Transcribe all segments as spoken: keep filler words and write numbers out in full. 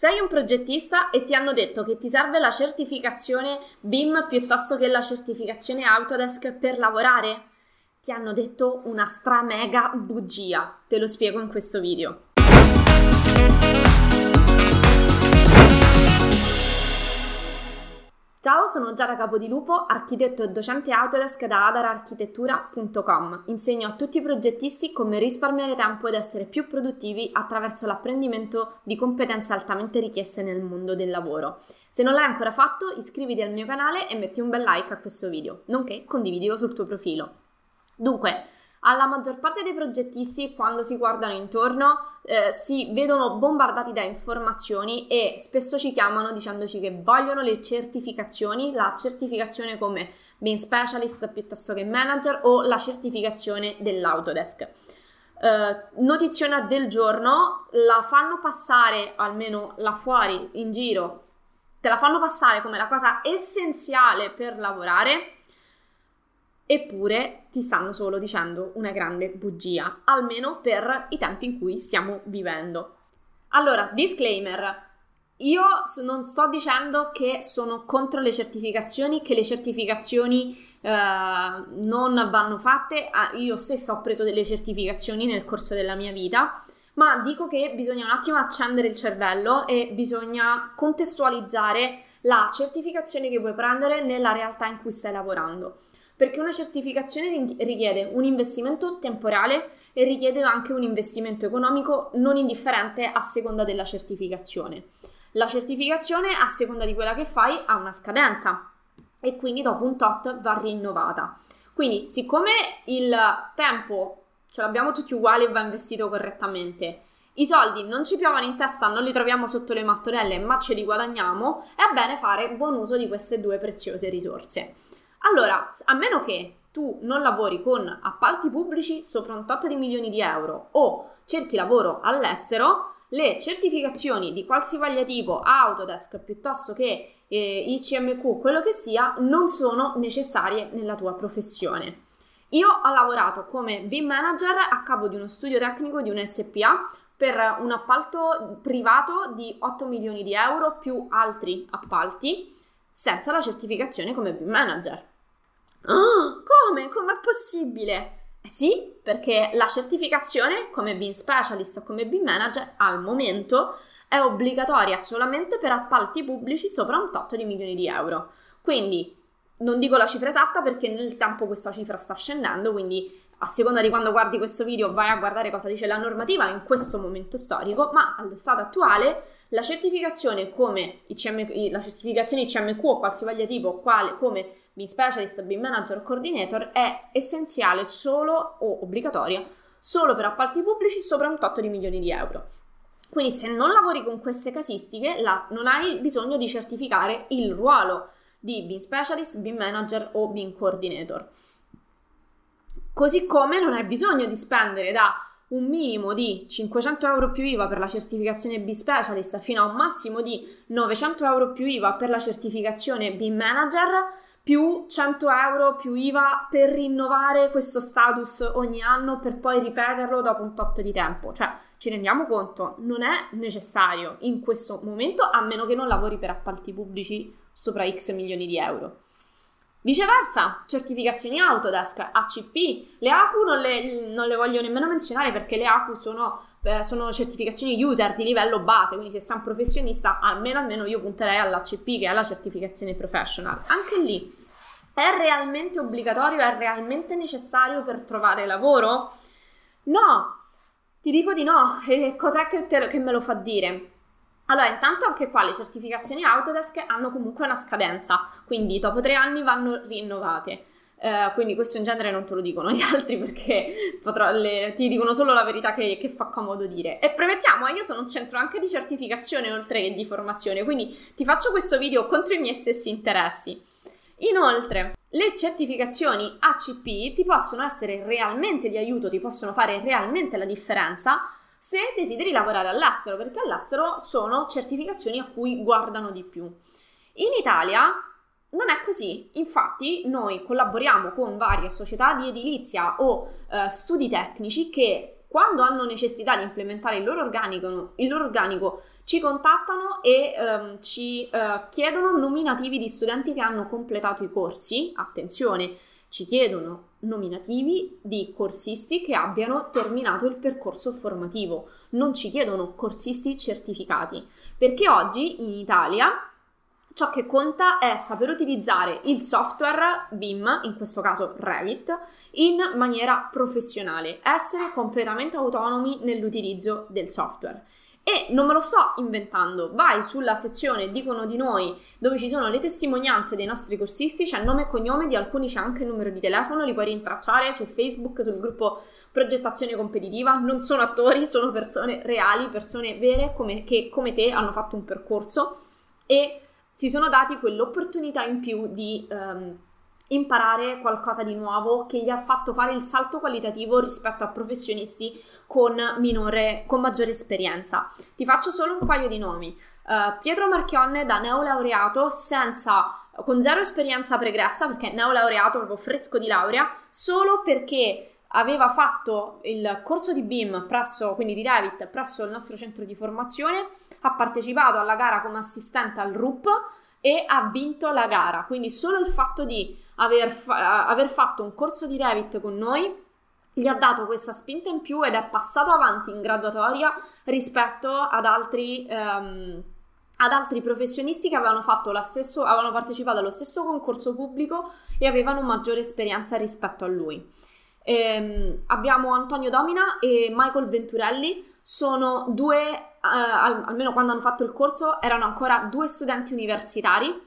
Sei un progettista e ti hanno detto che ti serve la certificazione B I M piuttosto che la certificazione Autodesk per lavorare? Ti hanno detto una stra mega bugia, te lo spiego in questo video. Ciao, sono Giada Capodilupo, architetto e docente Autodesk da adara architettura punto com. Insegno a tutti i progettisti come risparmiare tempo ed essere più produttivi attraverso l'apprendimento di competenze altamente richieste nel mondo del lavoro. Se non l'hai ancora fatto, iscriviti al mio canale e metti un bel like a questo video, nonché condividilo sul tuo profilo. Dunque, alla maggior parte dei progettisti, quando si guardano intorno, Eh, si vedono bombardati da informazioni e spesso ci chiamano dicendoci che vogliono le certificazioni, la certificazione come B I M specialist piuttosto che manager o la certificazione dell'Autodesk. Eh, notiziona del giorno, la fanno passare, almeno là fuori in giro, te la fanno passare come la cosa essenziale per lavorare. Eppure ti stanno solo dicendo una grande bugia, almeno per i tempi in cui stiamo vivendo. Allora, disclaimer, io non sto dicendo che sono contro le certificazioni, che le certificazioni eh, non vanno fatte, io stessa ho preso delle certificazioni nel corso della mia vita, ma dico che bisogna un attimo accendere il cervello e bisogna contestualizzare la certificazione che vuoi prendere nella realtà in cui stai lavorando. Perché una certificazione richiede un investimento temporale e richiede anche un investimento economico non indifferente a seconda della certificazione. La certificazione, a seconda di quella che fai, ha una scadenza e quindi dopo un tot va rinnovata. Quindi, siccome il tempo ce l'abbiamo tutti uguale e va investito correttamente, i soldi non ci piovono in testa, non li troviamo sotto le mattonelle, ma ce li guadagniamo, è bene fare buon uso di queste due preziose risorse. Allora, a meno che tu non lavori con appalti pubblici sopra un tot di milioni di euro o cerchi lavoro all'estero, le certificazioni di qualsivoglia tipo, Autodesk piuttosto che eh, I C M Q, quello che sia, non sono necessarie nella tua professione. Io ho lavorato come B I M manager a capo di uno studio tecnico di un S P A per un appalto privato di otto milioni di euro più altri appalti, senza la certificazione come B I M manager. Oh, come? Com'è possibile? Eh sì, perché la certificazione come B I M specialist o come B I M manager al momento è obbligatoria solamente per appalti pubblici sopra un tot di milioni di euro. Quindi non dico la cifra esatta perché nel tempo questa cifra sta scendendo, quindi a seconda di quando guardi questo video vai a guardare cosa dice la normativa in questo momento storico, ma allo stato attuale la certificazione come I C M, la certificazione I C M Q o qualsivoglia tipo, quale, come B I M Specialist, B I M Manager, Coordinator, è essenziale solo o obbligatoria solo per appalti pubblici sopra un tot di milioni di euro. Quindi se non lavori con queste casistiche la, non hai bisogno di certificare il ruolo di B I M Specialist, B I M Manager o B I M Coordinator. Così come non hai bisogno di spendere da un minimo di cinquecento euro più I V A per la certificazione B I M Specialist fino a un massimo di novecento euro più I V A per la certificazione B I M Manager più cento euro più I V A per rinnovare questo status ogni anno per poi ripeterlo dopo un tot di tempo. Cioè, ci rendiamo conto, non è necessario in questo momento a meno che non lavori per appalti pubblici sopra X milioni di euro. Viceversa, certificazioni Autodesk, A C P, le A C U non le, non le voglio nemmeno menzionare perché le A C U sono, eh, sono certificazioni user di livello base, quindi se sei un professionista almeno, almeno io punterei all'A C P che è la certificazione professional. Anche lì, è realmente obbligatorio, è realmente necessario per trovare lavoro? No, ti dico di no, e cos'è che, te, che me lo fa dire? Allora, intanto anche qua le certificazioni Autodesk hanno comunque una scadenza, quindi dopo tre anni vanno rinnovate. Eh, quindi questo in genere non te lo dicono gli altri perché potrò, le, ti dicono solo la verità che, che fa comodo dire. E premettiamo, io sono un centro anche di certificazione oltre che di formazione, quindi ti faccio questo video contro i miei stessi interessi. Inoltre, le certificazioni A C P ti possono essere realmente di aiuto, ti possono fare realmente la differenza se desideri lavorare all'estero, perché all'estero sono certificazioni a cui guardano di più. In Italia non è così, infatti noi collaboriamo con varie società di edilizia o eh, studi tecnici che quando hanno necessità di implementare il loro organico, il loro organico ci contattano e ehm, ci eh, chiedono nominativi di studenti che hanno completato i corsi. Attenzione, ci chiedono nominativi di corsisti che abbiano terminato il percorso formativo, non ci chiedono corsisti certificati, perché oggi in Italia ciò che conta è saper utilizzare il software B I M, in questo caso Revit, in maniera professionale, essere completamente autonomi nell'utilizzo del software. E non me lo sto inventando, vai sulla sezione Dicono di noi, dove ci sono le testimonianze dei nostri corsisti, c'è nome e cognome, di alcuni c'è anche il numero di telefono, li puoi rintracciare su Facebook, sul gruppo Progettazione Competitiva. Non sono attori, sono persone reali, persone vere come, che come te hanno fatto un percorso e si sono dati quell'opportunità in più di ehm, imparare qualcosa di nuovo che gli ha fatto fare il salto qualitativo rispetto a professionisti con, minore, con maggiore esperienza. Ti faccio solo un paio di nomi. Uh, Pietro Marchionne, da neolaureato, senza, con zero esperienza pregressa, perché neolaureato proprio fresco di laurea, solo perché aveva fatto il corso di B I M presso, quindi di Revit, presso il nostro centro di formazione, ha partecipato alla gara come assistente al R U P e ha vinto la gara. Quindi solo il fatto di aver, fa- aver fatto un corso di Revit con noi gli ha dato questa spinta in più ed è passato avanti in graduatoria rispetto ad altri, ehm, ad altri professionisti che avevano, fatto la stesso, avevano partecipato allo stesso concorso pubblico e avevano maggiore esperienza rispetto a lui. Eh, abbiamo Antonio Domina e Michael Venturelli, sono due, eh, almeno quando hanno fatto il corso, erano ancora due studenti universitari,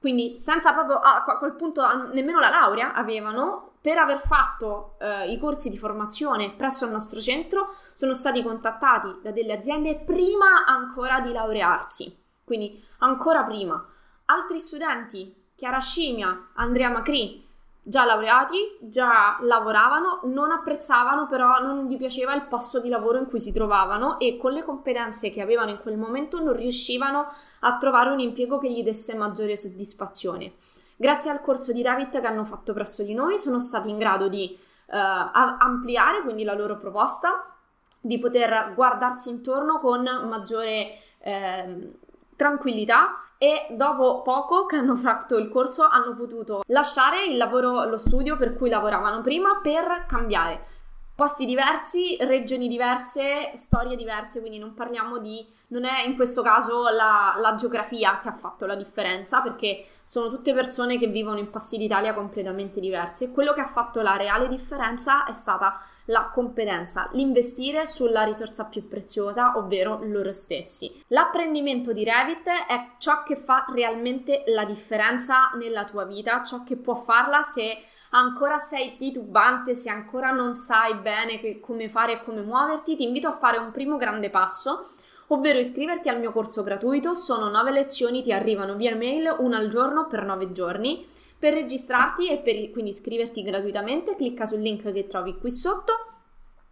quindi senza proprio a quel punto nemmeno la laurea avevano. Per aver fatto eh, i corsi di formazione presso il nostro centro sono stati contattati da delle aziende prima ancora di laurearsi, quindi ancora prima. Altri studenti, Chiara Scimmia, Andrea Macri, già laureati, già lavoravano, non apprezzavano però, non gli piaceva il posto di lavoro in cui si trovavano e con le competenze che avevano in quel momento non riuscivano a trovare un impiego che gli desse maggiore soddisfazione. Grazie al corso di Revit che hanno fatto presso di noi sono stati in grado di eh, ampliare quindi la loro proposta, di poter guardarsi intorno con maggiore eh, tranquillità e dopo poco che hanno fatto il corso hanno potuto lasciare il lavoro, lo studio per cui lavoravano prima per cambiare posti diversi, regioni diverse, storie diverse, quindi non parliamo di, non è in questo caso la, la geografia che ha fatto la differenza perché sono tutte persone che vivono in posti d'Italia completamente diversi. Quello che ha fatto la reale differenza è stata la competenza, l'investire sulla risorsa più preziosa, ovvero loro stessi. L'apprendimento di Revit è ciò che fa realmente la differenza nella tua vita, ciò che può farla se ancora sei titubante, se ancora non sai bene che, come fare e come muoverti. Ti invito a fare un primo grande passo, ovvero iscriverti al mio corso gratuito. Sono nove lezioni, ti arrivano via mail, una al giorno per nove giorni. Per registrarti e per quindi iscriverti gratuitamente, clicca sul link che trovi qui sotto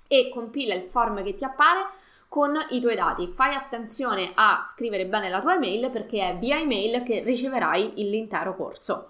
e compila il form che ti appare con i tuoi dati. Fai attenzione a scrivere bene la tua email perché è via email che riceverai l'intero corso.